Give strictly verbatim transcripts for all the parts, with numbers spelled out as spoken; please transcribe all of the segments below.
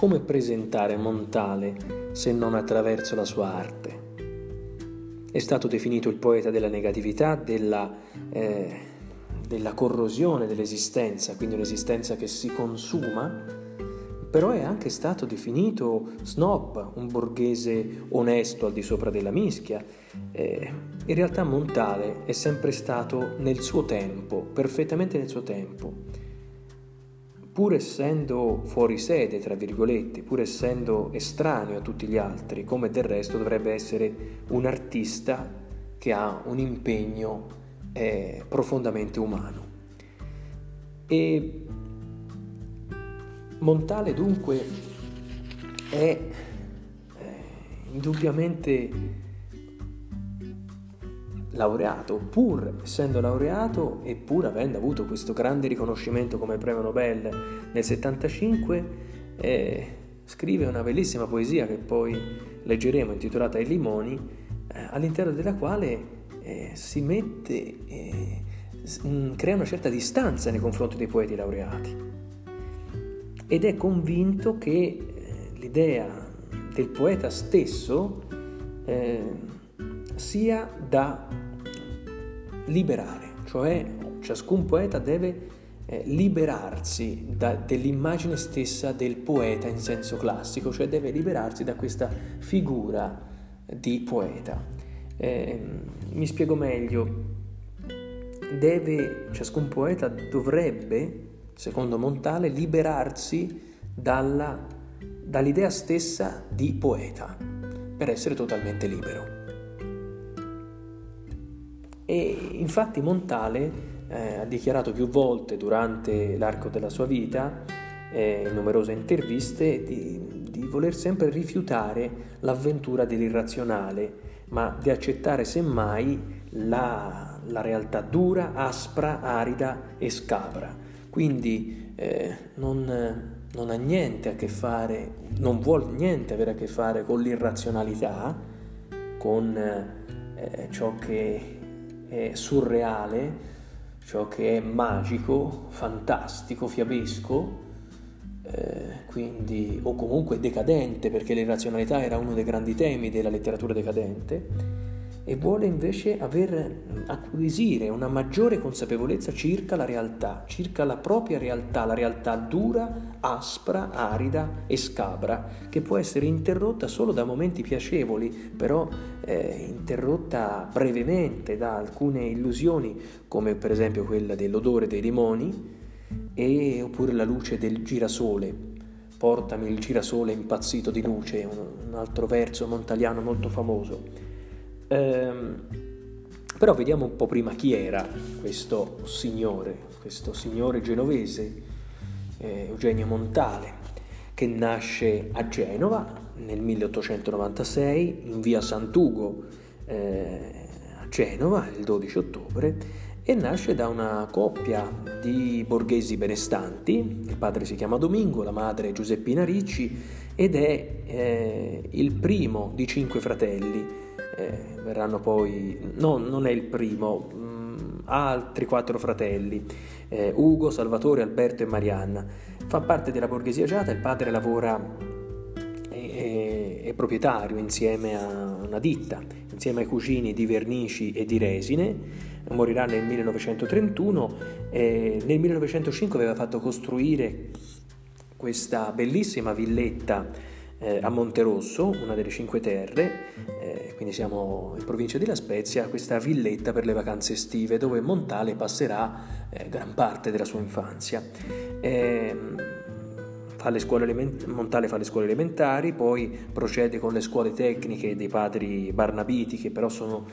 come presentare Montale se non attraverso la sua arte? È stato definito il poeta della negatività, della, eh, della corrosione dell'esistenza, quindi un'esistenza che si consuma, però è anche stato definito snob, un borghese onesto al di sopra della mischia. Eh, in realtà Montale è sempre stato nel suo tempo, perfettamente nel suo tempo, pur essendo fuori sede, tra virgolette, pur essendo estraneo a tutti gli altri, come del resto dovrebbe essere un artista che ha un impegno eh, profondamente umano. E Montale dunque è eh, indubbiamente laureato, pur essendo laureato e pur avendo avuto questo grande riconoscimento come premio Nobel nel settantacinque, eh, scrive una bellissima poesia che poi leggeremo, intitolata I limoni, eh, all'interno della quale eh, si mette, eh, crea una certa distanza nei confronti dei poeti laureati. Ed è convinto che l'idea del poeta stesso eh, sia da liberare, cioè ciascun poeta deve eh, liberarsi da, dell'immagine stessa del poeta in senso classico, cioè deve liberarsi da questa figura di poeta. Eh, mi spiego meglio, deve, ciascun poeta dovrebbe, secondo Montale, liberarsi dalla, dall'idea stessa di poeta per essere totalmente libero. E infatti Montale eh, ha dichiarato più volte durante l'arco della sua vita, eh, in numerose interviste, di, di voler sempre rifiutare l'avventura dell'irrazionale, ma di accettare semmai la, la realtà dura, aspra, arida e scabra. Quindi eh, non, non ha niente a che fare, non vuol niente avere a che fare con l'irrazionalità, con eh, ciò che è surreale, ciò che è magico, fantastico, fiabesco, eh, quindi, o comunque decadente, perché l'irrazionalità era uno dei grandi temi della letteratura decadente, e vuole invece aver acquisire una maggiore consapevolezza circa la realtà, circa la propria realtà, la realtà dura, aspra, arida e scabra, che può essere interrotta solo da momenti piacevoli, però eh, interrotta brevemente da alcune illusioni, come per esempio quella dell'odore dei limoni e oppure la luce del girasole. Portami il girasole impazzito di luce, un, un altro verso montaliano molto famoso. Um, però vediamo un po' prima chi era questo signore, questo signore genovese, eh, Eugenio Montale, che nasce a Genova nel milleottocentonovantasei in via Sant'Ugo eh, a Genova il dodici ottobre, e nasce da una coppia di borghesi benestanti. Il padre si chiama Domingo, la madre è Giuseppina Ricci, ed è eh, il primo di cinque fratelli. Verranno poi, no, non è il primo, mh, ha altri quattro fratelli, eh, Ugo, Salvatore, Alberto e Marianna. Fa parte della borghesia agiata, il padre lavora, è, è proprietario insieme a una ditta, insieme ai cugini di vernici e di resine. Morirà nel millenovecentotrentuno, eh, nel millenovecentocinque aveva fatto costruire questa bellissima villetta Eh, a Monterosso, una delle Cinque Terre, eh, quindi siamo in provincia di La Spezia, questa villetta per le vacanze estive dove Montale passerà eh, gran parte della sua infanzia. Eh, fa le scuole element- Montale fa le scuole elementari, poi procede con le scuole tecniche dei padri barnabiti, che però sono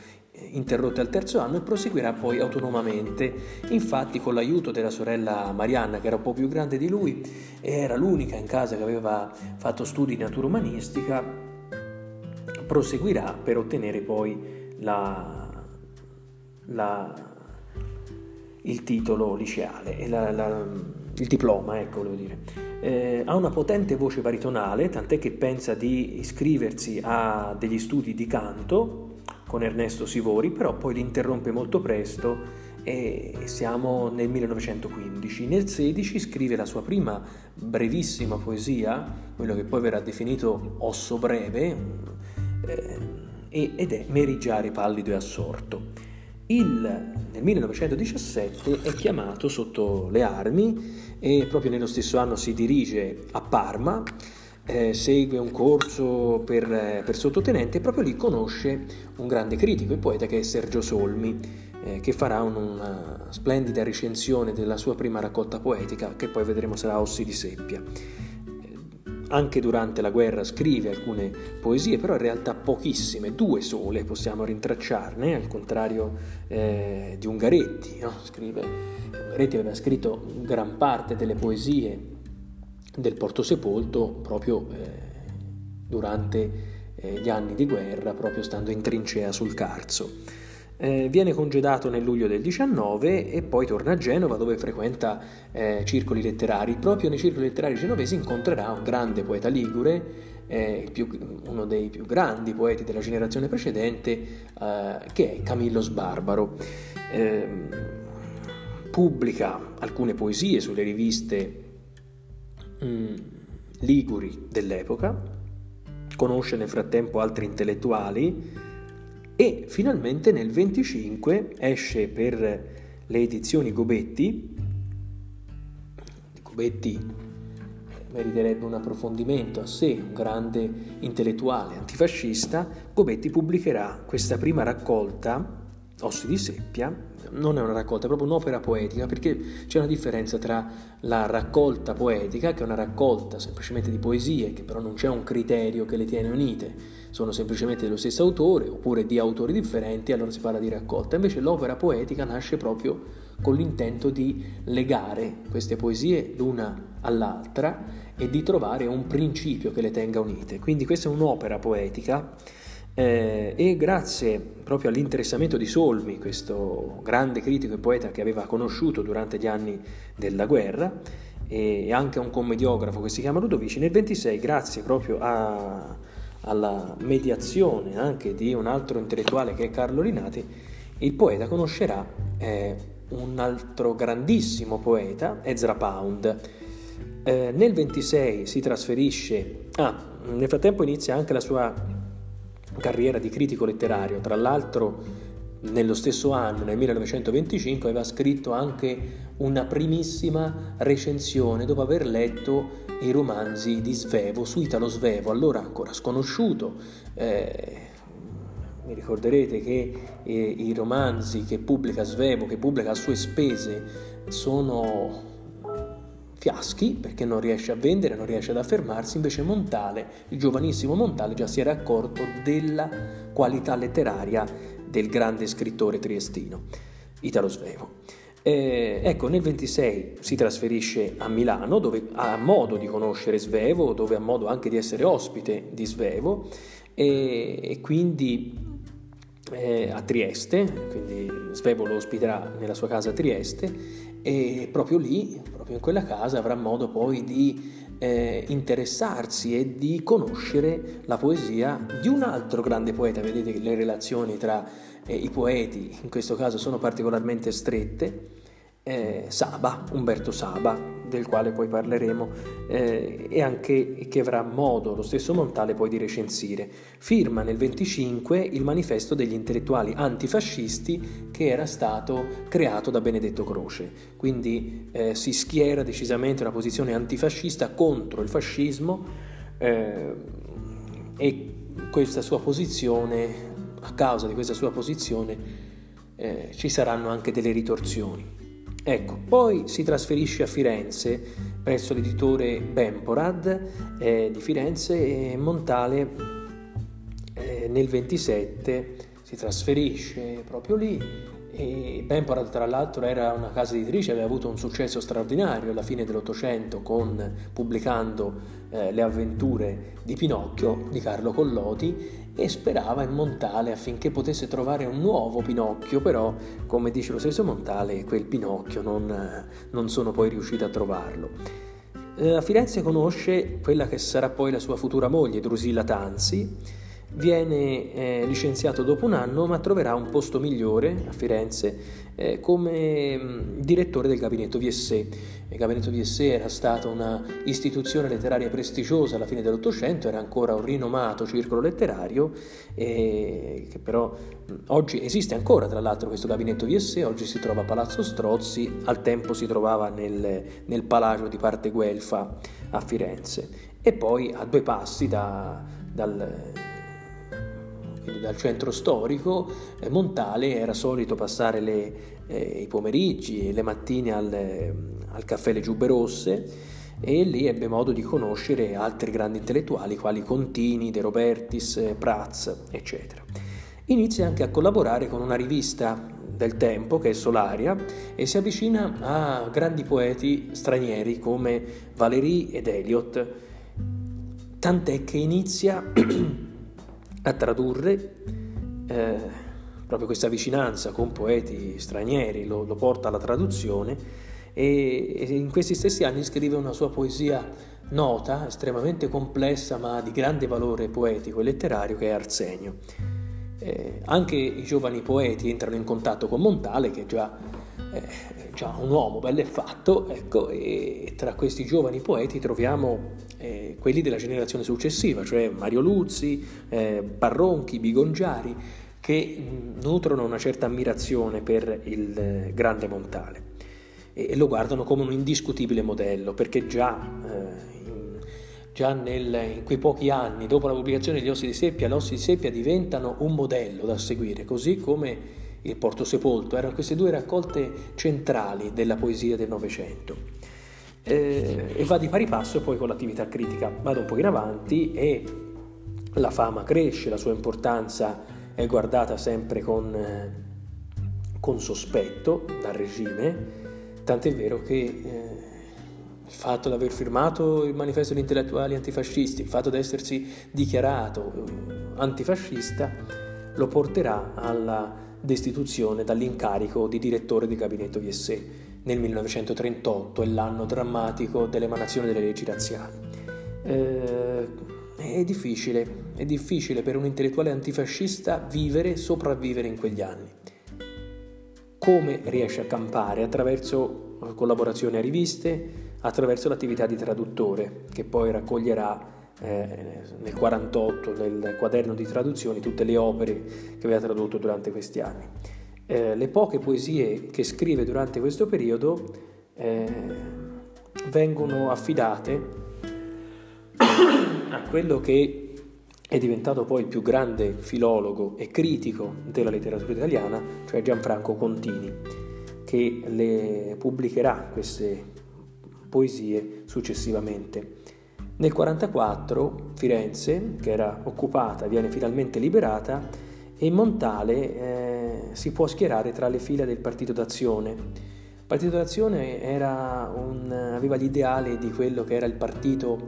interrotte al terzo anno, e proseguirà poi autonomamente. Infatti, con l'aiuto della sorella Marianna, che era un po' più grande di lui, era l'unica in casa che aveva fatto studi di natura umanistica, proseguirà per ottenere poi la, la, il titolo liceale e la, la, il diploma, ecco, volevo dire. Eh, ha una potente voce baritonale, tant'è che pensa di iscriversi a degli studi di canto con Ernesto Sivori, però poi li interrompe molto presto e siamo nel millenovecentoquindici. Nel sedici scrive la sua prima brevissima poesia, quello che poi verrà definito osso breve, eh, ed è Meriggiare pallido e assorto. Il, nel millenovecentodiciassette è chiamato sotto le armi e proprio nello stesso anno si dirige a Parma, eh, segue un corso per, per sottotenente e proprio lì conosce un grande critico e poeta che è Sergio Solmi, eh, che farà un, una splendida recensione della sua prima raccolta poetica, che poi vedremo sarà Ossi di Seppia. Anche durante la guerra scrive alcune poesie, però in realtà pochissime, due sole possiamo rintracciarne, al contrario eh, di Ungaretti, no? Scrive, Ungaretti aveva scritto gran parte delle poesie del Porto Sepolto proprio eh, durante eh, gli anni di guerra, proprio stando in trincea sul Carso. Eh, viene congedato nel luglio del diciannove e poi torna a Genova, dove frequenta eh, circoli letterari. Proprio nei circoli letterari genovesi incontrerà un grande poeta ligure, eh, più, uno dei più grandi poeti della generazione precedente, eh, che è Camillo Sbarbaro. Eh, pubblica alcune poesie sulle riviste mh, liguri dell'epoca, conosce nel frattempo altri intellettuali e finalmente nel venticinque esce per le edizioni Gobetti. Gobetti meriterebbe un approfondimento a sé, un grande intellettuale antifascista. Gobetti pubblicherà questa prima raccolta, Ossi di Seppia. Non è una raccolta, è proprio un'opera poetica, perché c'è una differenza tra la raccolta poetica, che è una raccolta semplicemente di poesie, che però non c'è un criterio che le tiene unite, sono semplicemente dello stesso autore oppure di autori differenti, allora si parla di raccolta. Invece l'opera poetica nasce proprio con l'intento di legare queste poesie l'una all'altra e di trovare un principio che le tenga unite. Quindi questa è un'opera poetica, eh, e grazie proprio all'interessamento di Solmi, questo grande critico e poeta che aveva conosciuto durante gli anni della guerra, e anche un commediografo che si chiama Ludovici, nel ventisei, grazie proprio a alla mediazione anche di un altro intellettuale che è Carlo Rinati, il poeta conoscerà eh, un altro grandissimo poeta, Ezra Pound. Eh, nel ventisei si trasferisce, ah, nel frattempo inizia anche la sua carriera di critico letterario, tra l'altro nello stesso anno, nel millenovecentoventicinque, aveva scritto anche una primissima recensione dopo aver letto i romanzi di Svevo, su Italo Svevo, allora ancora sconosciuto. Eh, mi ricorderete che eh, i romanzi che pubblica Svevo, che pubblica a sue spese, sono fiaschi, perché non riesce a vendere, non riesce ad affermarsi. Invece Montale, il giovanissimo Montale, già si era accorto della qualità letteraria del grande scrittore triestino Italo Svevo. Eh, ecco, nel ventisei si trasferisce a Milano, dove ha modo di conoscere Svevo, dove ha modo anche di essere ospite di Svevo, e, e quindi eh, a Trieste, quindi Svevo lo ospiterà nella sua casa a Trieste, e proprio lì, proprio in quella casa, avrà modo poi di eh, interessarsi e di conoscere la poesia di un altro grande poeta. Vedete che le relazioni tra eh, i poeti in questo caso sono particolarmente strette, eh, Saba, Umberto Saba, del quale poi parleremo, eh, e anche che avrà modo lo stesso Montale poi di recensire. Firma nel venticinque il manifesto degli intellettuali antifascisti, che era stato creato da Benedetto Croce, quindi eh, si schiera decisamente una posizione antifascista contro il fascismo, eh, e questa sua posizione, a causa di questa sua posizione eh, ci saranno anche delle ritorsioni. Ecco, poi si trasferisce a Firenze presso l'editore Bemporad eh, di Firenze, e Montale eh, nel ventisette si trasferisce proprio lì. E Bemporad, tra l'altro, era una casa editrice, aveva avuto un successo straordinario alla fine dell'Ottocento con, pubblicando eh, Le avventure di Pinocchio di Carlo Collodi, e sperava in Montale affinché potesse trovare un nuovo Pinocchio. Però, come dice lo stesso Montale, quel Pinocchio non, non sono poi riusciti a trovarlo. Eh, a Firenze conosce quella che sarà poi la sua futura moglie, Drusilla Tanzi, Viene eh, licenziato dopo un anno, ma troverà un posto migliore a Firenze eh, come mh, direttore del Gabinetto Viessé. Il Gabinetto Viessé era stata una istituzione letteraria prestigiosa alla fine dell'Ottocento, era ancora un rinomato circolo letterario, eh, che però mh, oggi esiste ancora, tra l'altro, questo Gabinetto Viessé. Oggi si trova a Palazzo Strozzi, al tempo si trovava nel, nel Palagio di Parte Guelfa a Firenze. E poi a due passi da, dal... Quindi dal centro storico, eh, Montale era solito passare le, eh, i pomeriggi e le mattine al, al caffè Le Giubbe Rosse, e lì ebbe modo di conoscere altri grandi intellettuali quali Contini, De Robertis, Prats, eccetera. Inizia anche a collaborare con una rivista del tempo, che è Solaria, e si avvicina a grandi poeti stranieri come Valéry ed Eliot, tant'è che inizia a tradurre. eh, proprio questa vicinanza con poeti stranieri lo, lo porta alla traduzione, e, e in questi stessi anni scrive una sua poesia nota, estremamente complessa ma di grande valore poetico e letterario, che è Arsenio. Eh, anche i giovani poeti entrano in contatto con Montale, che è già, eh, già un uomo bello e fatto, ecco, e tra questi giovani poeti troviamo Eh, quelli della generazione successiva, cioè Mario Luzzi, eh, Barronchi, Bigongiari, che nutrono una certa ammirazione per il eh, grande Montale e, e lo guardano come un indiscutibile modello, perché già, eh, in, già nel, in quei pochi anni dopo la pubblicazione degli Ossi di Seppia, gli Ossi di Seppia diventano un modello da seguire, così come il Porto Sepolto. Erano queste due raccolte centrali della poesia del Novecento. Eh, e va di pari passo poi con l'attività critica. Vado un po' in avanti e la fama cresce, la sua importanza è guardata sempre con, eh, con sospetto dal regime, tant'è vero che eh, il fatto di aver firmato il manifesto degli intellettuali antifascisti, il fatto di essersi dichiarato eh, antifascista, lo porterà alla destituzione dall'incarico di direttore del Gabinetto Viessé. Nel millenovecentotrentotto è l'anno drammatico dell'emanazione delle leggi razziali. Eh, è difficile, è difficile per un intellettuale antifascista vivere, sopravvivere in quegli anni. Come riesce a campare? Attraverso collaborazioni a riviste, attraverso l'attività di traduttore, che poi raccoglierà eh, nel quarantotto, nel quaderno di traduzioni, tutte le opere che aveva tradotto durante questi anni. Eh, le poche poesie che scrive durante questo periodo eh, vengono affidate a quello che è diventato poi il più grande filologo e critico della letteratura italiana, cioè Gianfranco Contini, che le pubblicherà queste poesie successivamente. Nel millenovecentoquarantaquattro Firenze, che era occupata, viene finalmente liberata, e Montale eh, si può schierare tra le fila del Partito d'Azione. Il Partito d'Azione era un, aveva l'ideale di quello che era il partito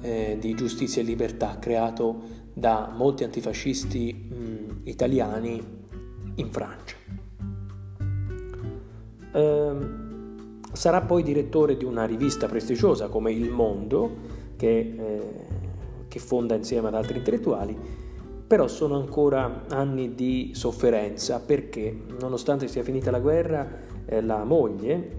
eh, di giustizia e libertà, creato da molti antifascisti mh, italiani in Francia. Ehm, sarà poi direttore di una rivista prestigiosa come Il Mondo, che, eh, che fonda insieme ad altri intellettuali. Però sono ancora anni di sofferenza, perché nonostante sia finita la guerra, eh, la moglie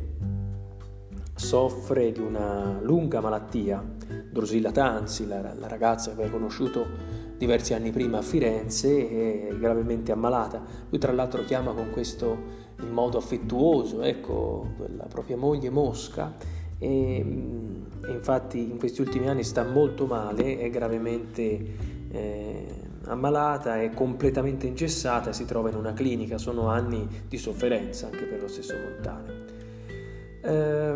soffre di una lunga malattia. Drusilla Tanzi, la, la ragazza che aveva conosciuto diversi anni prima a Firenze, è gravemente ammalata. Lui tra l'altro chiama con questo, in modo affettuoso, ecco, la propria moglie Mosca, e, e infatti in questi ultimi anni sta molto male, è gravemente eh, ammalata, è completamente ingessata, si trova in una clinica. Sono anni di sofferenza anche per lo stesso Montale. Eh,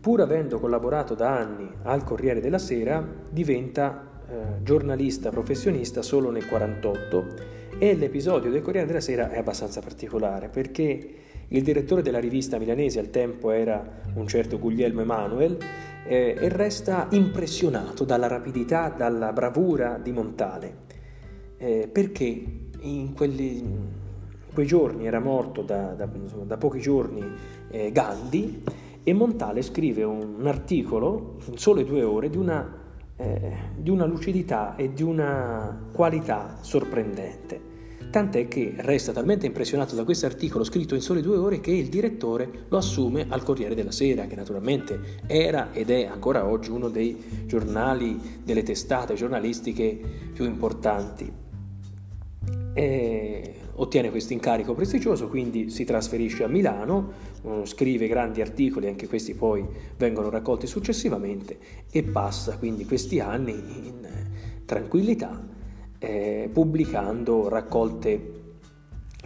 pur avendo collaborato da anni al Corriere della Sera, diventa eh, giornalista professionista solo nel millenovecentoquarantotto, e l'episodio del Corriere della Sera è abbastanza particolare, perché il direttore della rivista milanese al tempo era un certo Guglielmo Emanuel, eh, e resta impressionato dalla rapidità, dalla bravura di Montale. Eh, perché in quelli, in quei giorni era morto da, da, insomma, da pochi giorni eh, Galli, e Montale scrive un, un articolo in sole due ore di una eh, di una lucidità e di una qualità sorprendente. Tant'è che resta talmente impressionato da questo articolo scritto in sole due ore che il direttore lo assume al Corriere della Sera, che naturalmente era ed è ancora oggi uno dei giornali, delle testate giornalistiche più importanti. E ottiene questo incarico prestigioso, quindi si trasferisce a Milano, scrive grandi articoli, anche questi poi vengono raccolti successivamente, e passa quindi questi anni in tranquillità, Eh, pubblicando raccolte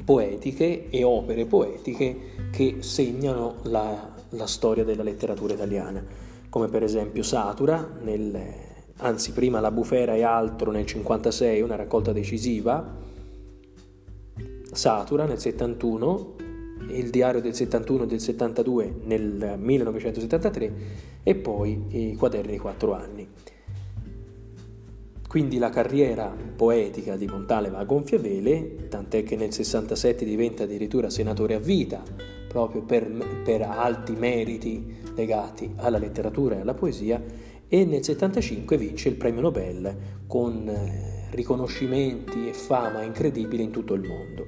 poetiche e opere poetiche che segnano la, la storia della letteratura italiana, come per esempio Satura, nel, anzi prima La bufera e altro nel cinquantasei, una raccolta decisiva, Satura nel settantuno, Il diario del settantuno e del settantadue nel millenovecentosettantatré e poi I quaderni di quattro anni. Quindi la carriera poetica di Montale va a gonfie vele, tant'è che nel sessantasette diventa addirittura senatore a vita, proprio per, per alti meriti legati alla letteratura e alla poesia, e nel settantacinque vince il premio Nobel con riconoscimenti e fama incredibile in tutto il mondo.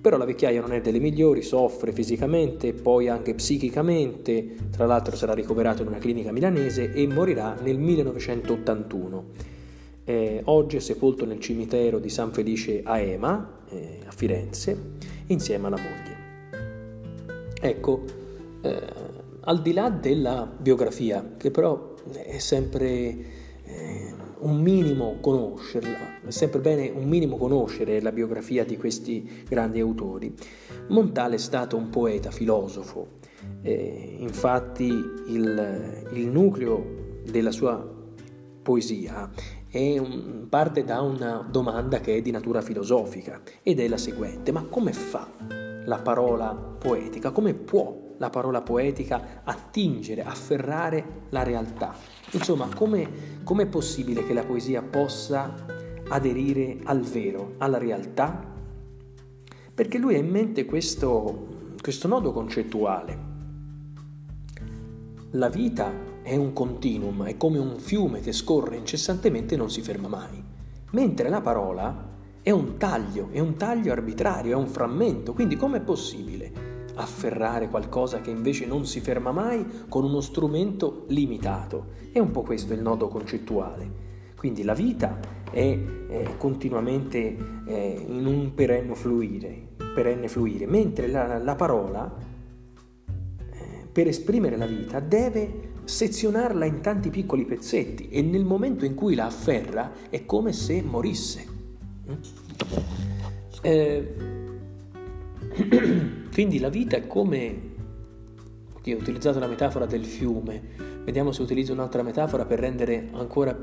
Però la vecchiaia non è delle migliori, soffre fisicamente e poi anche psichicamente, tra l'altro sarà ricoverato in una clinica milanese e morirà nel millenovecentottantuno. Eh, oggi è sepolto nel cimitero di San Felice a Ema, eh, a Firenze, insieme alla moglie. Ecco, eh, al di là della biografia, che però è sempre eh, un minimo conoscerla, è sempre bene un minimo conoscere la biografia di questi grandi autori. Montale è stato un poeta, filosofo, eh, infatti il, il nucleo della sua poesia è un, parte da una domanda che è di natura filosofica ed è la seguente: ma come fa la parola poetica, come può la parola poetica attingere, afferrare la realtà? Insomma, come è possibile che la poesia possa aderire al vero, alla realtà? Perché lui ha in mente questo, questo nodo concettuale. La vita è un continuum, è come un fiume che scorre incessantemente e non si ferma mai, mentre la parola è un taglio, è un taglio arbitrario, è un frammento. Quindi com'è possibile afferrare qualcosa che invece non si ferma mai con uno strumento limitato? È un po' questo il nodo concettuale. Quindi la vita è, è continuamente è in un perenne fluire, perenne fluire, mentre la, la parola, eh, per esprimere la vita, deve sezionarla in tanti piccoli pezzetti, e nel momento in cui la afferra è come se morisse. Mm? Eh, Quindi la vita è come, io ho utilizzato la metafora del fiume, vediamo se utilizzo un'altra metafora per rendere ancora,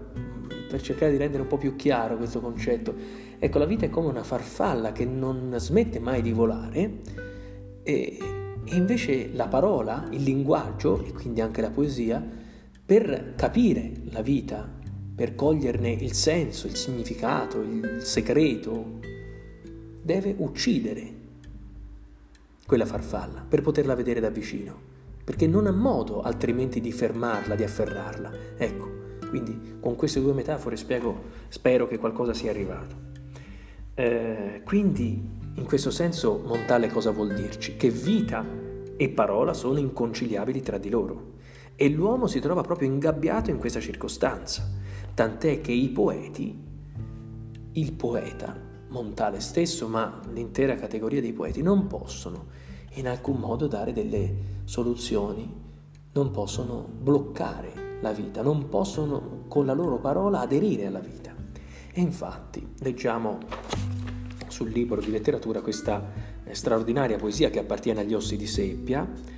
per cercare di rendere un po' più chiaro questo concetto. Ecco, la vita è come una farfalla che non smette mai di volare, e, e invece la parola, il linguaggio e quindi anche la poesia, per capire la vita, per coglierne il senso, il significato, il segreto, deve uccidere quella farfalla per poterla vedere da vicino, perché non ha modo altrimenti di fermarla, di afferrarla. Ecco, quindi con queste due metafore spiego, spero che qualcosa sia arrivato. Eh, quindi in questo senso Montale cosa vuol dirci? Che vita e parola sono inconciliabili tra di loro, e l'uomo si trova proprio ingabbiato in questa circostanza, tant'è che i poeti, il poeta Montale stesso, ma l'intera categoria dei poeti, non possono in alcun modo dare delle soluzioni, non possono bloccare la vita, non possono con la loro parola aderire alla vita. E infatti leggiamo sul libro di letteratura questa straordinaria poesia che appartiene agli Ossi di Seppia,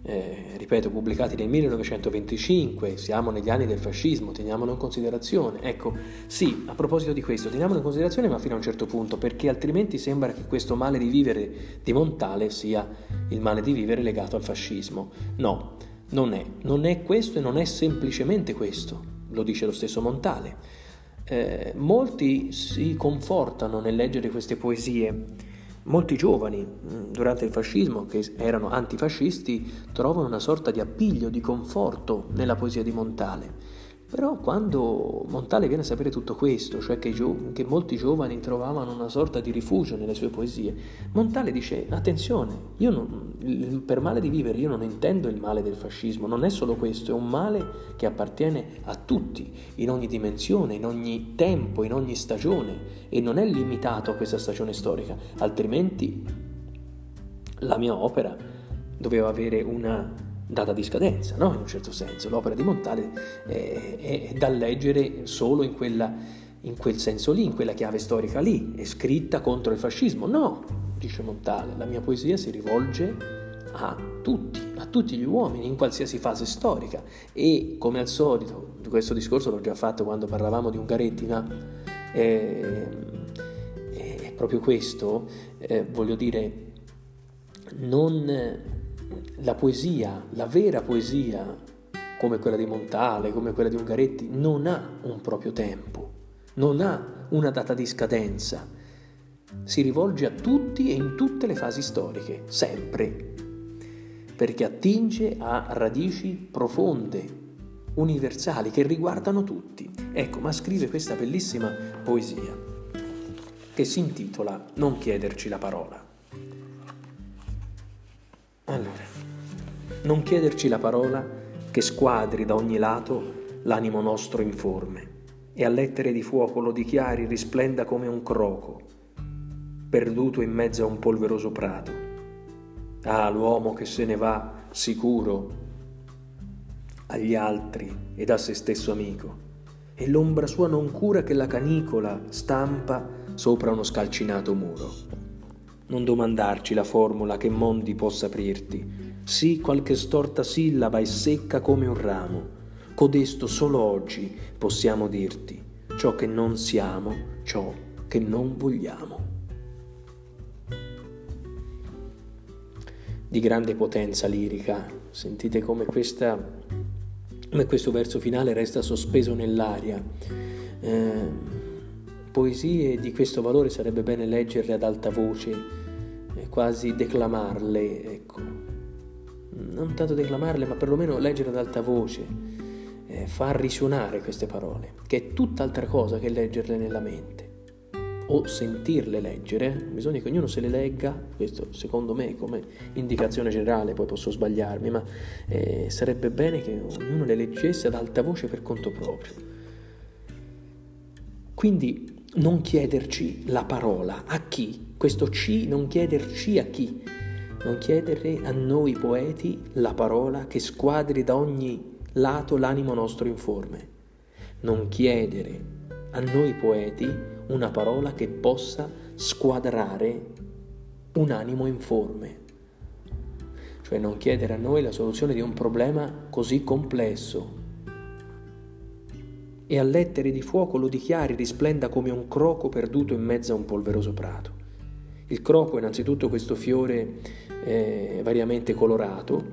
eh, ripeto, pubblicati nel millenovecentoventicinque, siamo negli anni del fascismo, teniamolo in considerazione. Ecco, sì, a proposito di questo, teniamolo in considerazione, ma fino a un certo punto, perché altrimenti sembra che questo male di vivere di Montale sia il male di vivere legato al fascismo. No, non è, non è questo, e non è semplicemente questo, lo dice lo stesso Montale. Eh, molti si confortano nel leggere queste poesie. Molti giovani durante il fascismo, che erano antifascisti, trovano una sorta di appiglio, di conforto nella poesia di Montale, Però quando Montale viene a sapere tutto questo, cioè che, gio- che molti giovani trovavano una sorta di rifugio nelle sue poesie, Montale dice: attenzione, io non, per male di vivere io non intendo il male del fascismo, non è solo questo, è un male che appartiene a tutti, in ogni dimensione, in ogni tempo, in ogni stagione, e non è limitato a questa stagione storica, altrimenti la mia opera doveva avere una data di scadenza, no? In un certo senso l'opera di Montale è, è da leggere solo in quella, in quel senso lì, in quella chiave storica lì, è scritta contro il fascismo. No, dice Montale, la mia poesia si rivolge a tutti, a tutti gli uomini in qualsiasi fase storica. E come al solito, questo discorso l'ho già fatto quando parlavamo di Ungaretti, ma è, è proprio questo, eh, voglio dire, non... La poesia, la vera poesia, come quella di Montale, come quella di Ungaretti, non ha un proprio tempo, non ha una data di scadenza, si rivolge a tutti e in tutte le fasi storiche, sempre, perché attinge a radici profonde, universali, che riguardano tutti. Ecco, ma scrive questa bellissima poesia che si intitola Non chiederci la parola. Allora, non chiederci la parola che squadri da ogni lato l'animo nostro informe e a lettere di fuoco lo dichiari risplenda come un croco, perduto in mezzo a un polveroso prato. Ah, l'uomo che se ne va sicuro agli altri ed a se stesso amico, e l'ombra sua non cura che la canicola stampa sopra uno scalcinato muro. Non domandarci la formula che mondi possa aprirti, sì qualche storta sillaba è secca come un ramo, codesto solo oggi possiamo dirti, ciò che non siamo, ciò che non vogliamo. Di grande potenza lirica, sentite come, questa, come questo verso finale resta sospeso nell'aria. Eh, Poesie di questo valore sarebbe bene leggerle ad alta voce, quasi declamarle, ecco. Non tanto declamarle, ma perlomeno leggere ad alta voce, eh, far risuonare queste parole, che è tutt'altra cosa che leggerle nella mente o sentirle leggere. Bisogna che ognuno se le legga, questo secondo me come indicazione generale, poi posso sbagliarmi, ma eh, sarebbe bene che ognuno le leggesse ad alta voce per conto proprio. Quindi non chiederci la parola a chi? Questo ci, non chiederci a chi? Non chiedere a noi poeti la parola che squadri da ogni lato l'animo nostro informe. Non chiedere a noi poeti una parola che possa squadrare un animo informe. Cioè non chiedere a noi la soluzione di un problema così complesso. E a lettere di fuoco lo dichiari risplenda come un croco perduto in mezzo a un polveroso prato. Il croco è innanzitutto questo fiore eh, variamente colorato.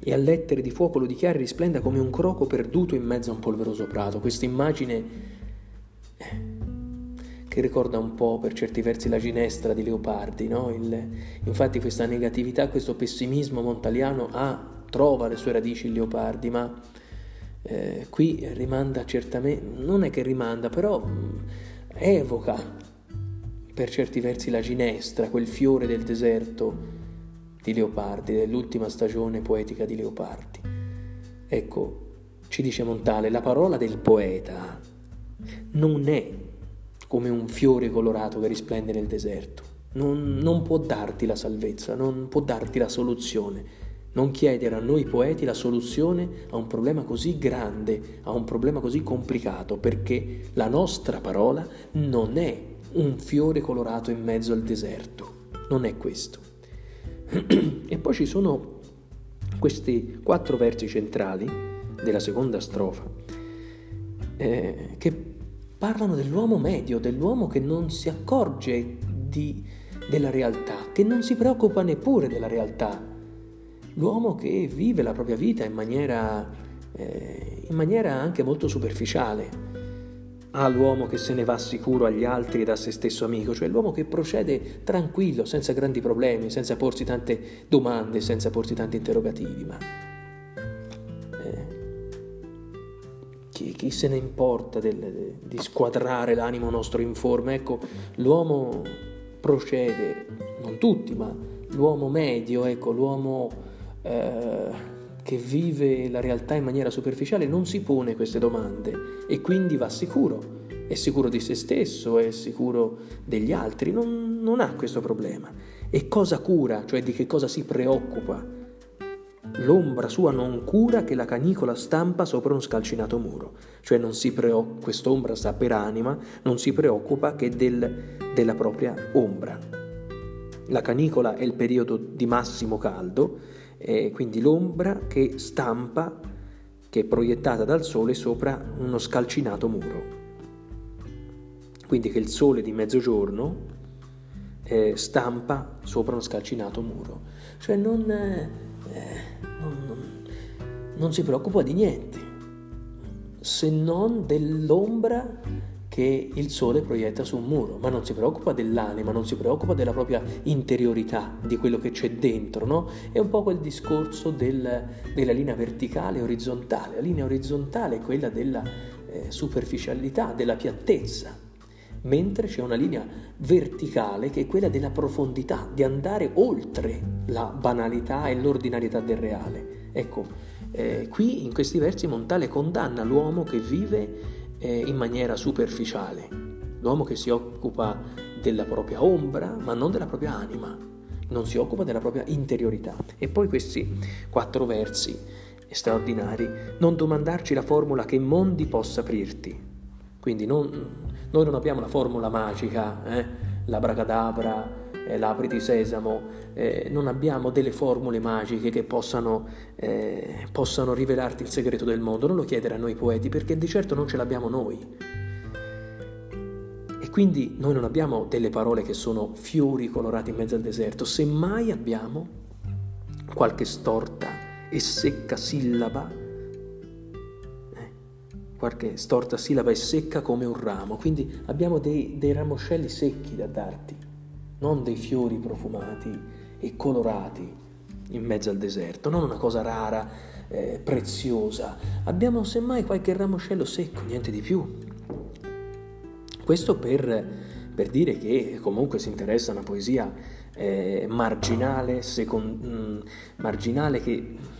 E a lettere di fuoco lo dichiari risplenda come un croco perduto in mezzo a un polveroso prato. Questa immagine eh, che ricorda un po' per certi versi la Ginestra di Leopardi, no? Il, infatti questa negatività, questo pessimismo montaliano ha, trova le sue radici in Leopardi, ma Eh, qui rimanda certamente, non è che rimanda, però mh, evoca per certi versi la ginestra, quel fiore del deserto di Leopardi, dell'ultima stagione poetica di Leopardi. Ecco, ci dice Montale, la parola del poeta non è come un fiore colorato che risplende nel deserto, non, non può darti la salvezza, non può darti la soluzione. Non chiedere a noi poeti la soluzione a un problema così grande, a un problema così complicato, perché la nostra parola non è un fiore colorato in mezzo al deserto, non è questo. E poi ci sono questi quattro versi centrali della seconda strofa eh, che parlano dell'uomo medio, dell'uomo che non si accorge di, della realtà, che non si preoccupa neppure della realtà. L'uomo che vive la propria vita in maniera, eh, in maniera anche molto superficiale. Ah, l'uomo che se ne va sicuro agli altri ed a se stesso amico, cioè l'uomo che procede tranquillo, senza grandi problemi, senza porsi tante domande, senza porsi tanti interrogativi, ma eh, chi, chi se ne importa del, di squadrare l'animo nostro informe? Ecco, l'uomo procede, non tutti, ma l'uomo medio, ecco, l'uomo eh, che vive la realtà in maniera superficiale non si pone queste domande e quindi va sicuro, è sicuro di se stesso, è sicuro degli altri, non, non ha questo problema. E cosa cura, cioè di che cosa si preoccupa? L'ombra sua non cura che la canicola stampa sopra un scalcinato muro, cioè non si preoccupa, quest'ombra sta per anima, non si preoccupa che del, della propria ombra. La canicola è il periodo di massimo caldo, eh, quindi l'ombra che stampa, che è proiettata dal sole sopra uno scalcinato muro, quindi che il sole di mezzogiorno eh, stampa sopra uno scalcinato muro, cioè non... Eh, Eh, non, non, non si preoccupa di niente se non dell'ombra che il sole proietta su un muro, ma non si preoccupa dell'anima, non si preoccupa della propria interiorità, di quello che c'è dentro, no? È un po' quel discorso del, della linea verticale e orizzontale. La linea orizzontale è quella della eh, superficialità, della piattezza, mentre c'è una linea verticale che è quella della profondità, di andare oltre la banalità e l'ordinarietà del reale. Ecco, eh, qui in questi versi Montale condanna l'uomo che vive eh, in maniera superficiale, l'uomo che si occupa della propria ombra ma non della propria anima, non si occupa della propria interiorità. E poi questi quattro versi straordinari: non domandarci la formula che mondi possa aprirti. Quindi non... Noi non abbiamo la formula magica, eh? l'abracadabra, eh, l'apri di sesamo, eh, non abbiamo delle formule magiche che possano, eh, possano rivelarti il segreto del mondo. Non lo chiedere a noi poeti, perché di certo non ce l'abbiamo noi. E quindi noi non abbiamo delle parole che sono fiori colorati in mezzo al deserto, semmai abbiamo qualche storta e secca sillaba, qualche storta sillaba è secca come un ramo, quindi abbiamo dei, dei ramoscelli secchi da darti, non dei fiori profumati e colorati in mezzo al deserto, non una cosa rara, eh, preziosa. Abbiamo semmai qualche ramoscello secco, niente di più. Questo per, per dire che comunque si interessa a una poesia eh, marginale, second, mh, marginale che...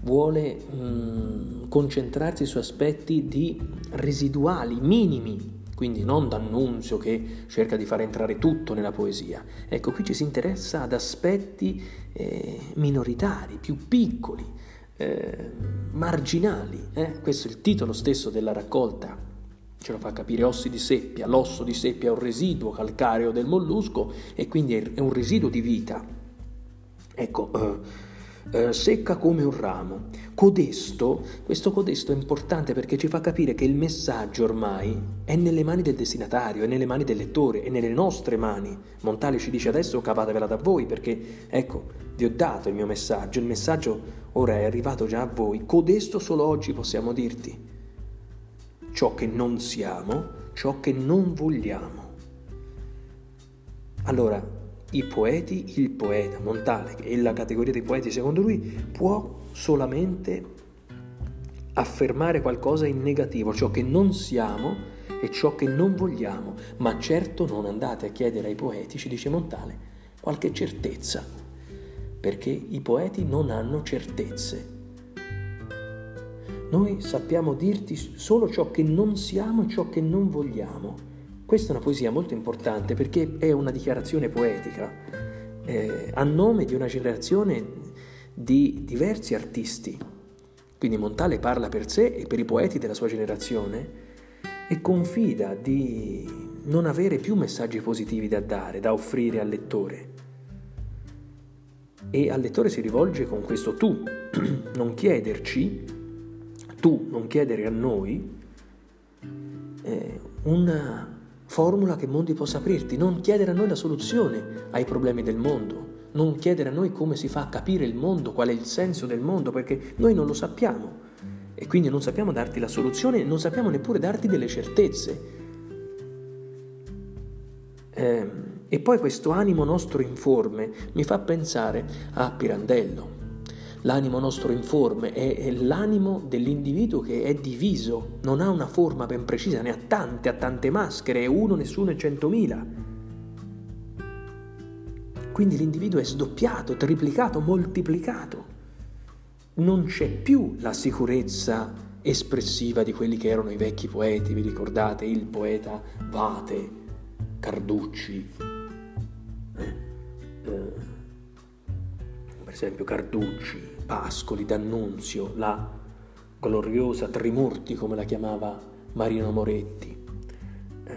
vuole mh, concentrarsi su aspetti di residuali, minimi, quindi non D'Annunzio che cerca di far entrare tutto nella poesia. Ecco, qui ci si interessa ad aspetti eh, minoritari, più piccoli, eh, marginali. Eh? Questo è il titolo stesso della raccolta, ce lo fa capire Ossi di Seppia. L'osso di seppia è un residuo calcareo del mollusco e quindi è un residuo di vita. Ecco... Eh, Uh, secca come un ramo. Codesto, questo codesto è importante perché ci fa capire che il messaggio ormai è nelle mani del destinatario, è nelle mani del lettore, è nelle nostre mani. Montale ci dice adesso cavatevela da voi, perché ecco, vi ho dato il mio messaggio, il messaggio ora è arrivato già a voi. Codesto solo oggi possiamo dirti ciò che non siamo, ciò che non vogliamo. Allora i poeti, il poeta Montale e la categoria dei poeti secondo lui può solamente affermare qualcosa in negativo, ciò che non siamo e ciò che non vogliamo, ma certo non andate a chiedere ai poeti, ci dice Montale, qualche certezza, perché i poeti non hanno certezze. Noi sappiamo dirti solo ciò che non siamo e ciò che non vogliamo. Questa è una poesia molto importante perché è una dichiarazione poetica eh, a nome di una generazione di diversi artisti. Quindi Montale parla per sé e per i poeti della sua generazione e confida di non avere più messaggi positivi da dare, da offrire al lettore. E al lettore si rivolge con questo tu, non chiederci, tu non chiedere a noi, eh, una... formula che mondi possa aprirti, non chiedere a noi la soluzione ai problemi del mondo, non chiedere a noi come si fa a capire il mondo, qual è il senso del mondo, perché noi non lo sappiamo e quindi non sappiamo darti la soluzione, non sappiamo neppure darti delle certezze. Eh, e poi questo animo nostro informe mi fa pensare a Pirandello. l'animo nostro informe, è, è l'animo dell'individuo che è diviso, non ha una forma ben precisa, ne ha tante, ha tante maschere, è uno, nessuno e centomila. Quindi l'individuo è sdoppiato, triplicato, moltiplicato. Non c'è più la sicurezza espressiva di quelli che erano i vecchi poeti, vi ricordate? Il poeta Vate, Carducci, eh, eh, per esempio Carducci, Pascoli, D'Annunzio, la gloriosa Trimurti, come la chiamava Marino Moretti. Eh,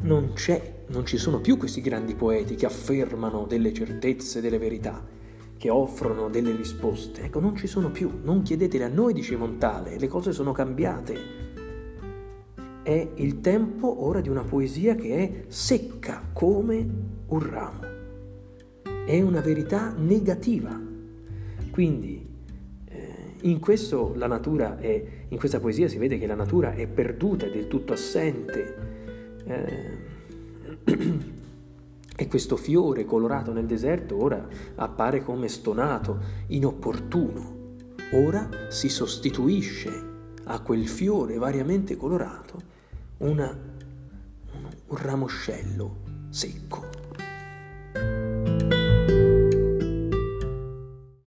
non c'è, non ci sono più questi grandi poeti che affermano delle certezze, delle verità, che offrono delle risposte. Ecco, non ci sono più, non chiedetele a noi, dice Montale, le cose sono cambiate. È il tempo ora di una poesia che è secca come un ramo, è una verità negativa. Quindi eh, in questo la natura è, in questa poesia si vede che la natura è perduta, è del tutto assente. Eh, E questo fiore colorato nel deserto ora appare come stonato, inopportuno. Ora si sostituisce a quel fiore variamente colorato una, un ramoscello secco.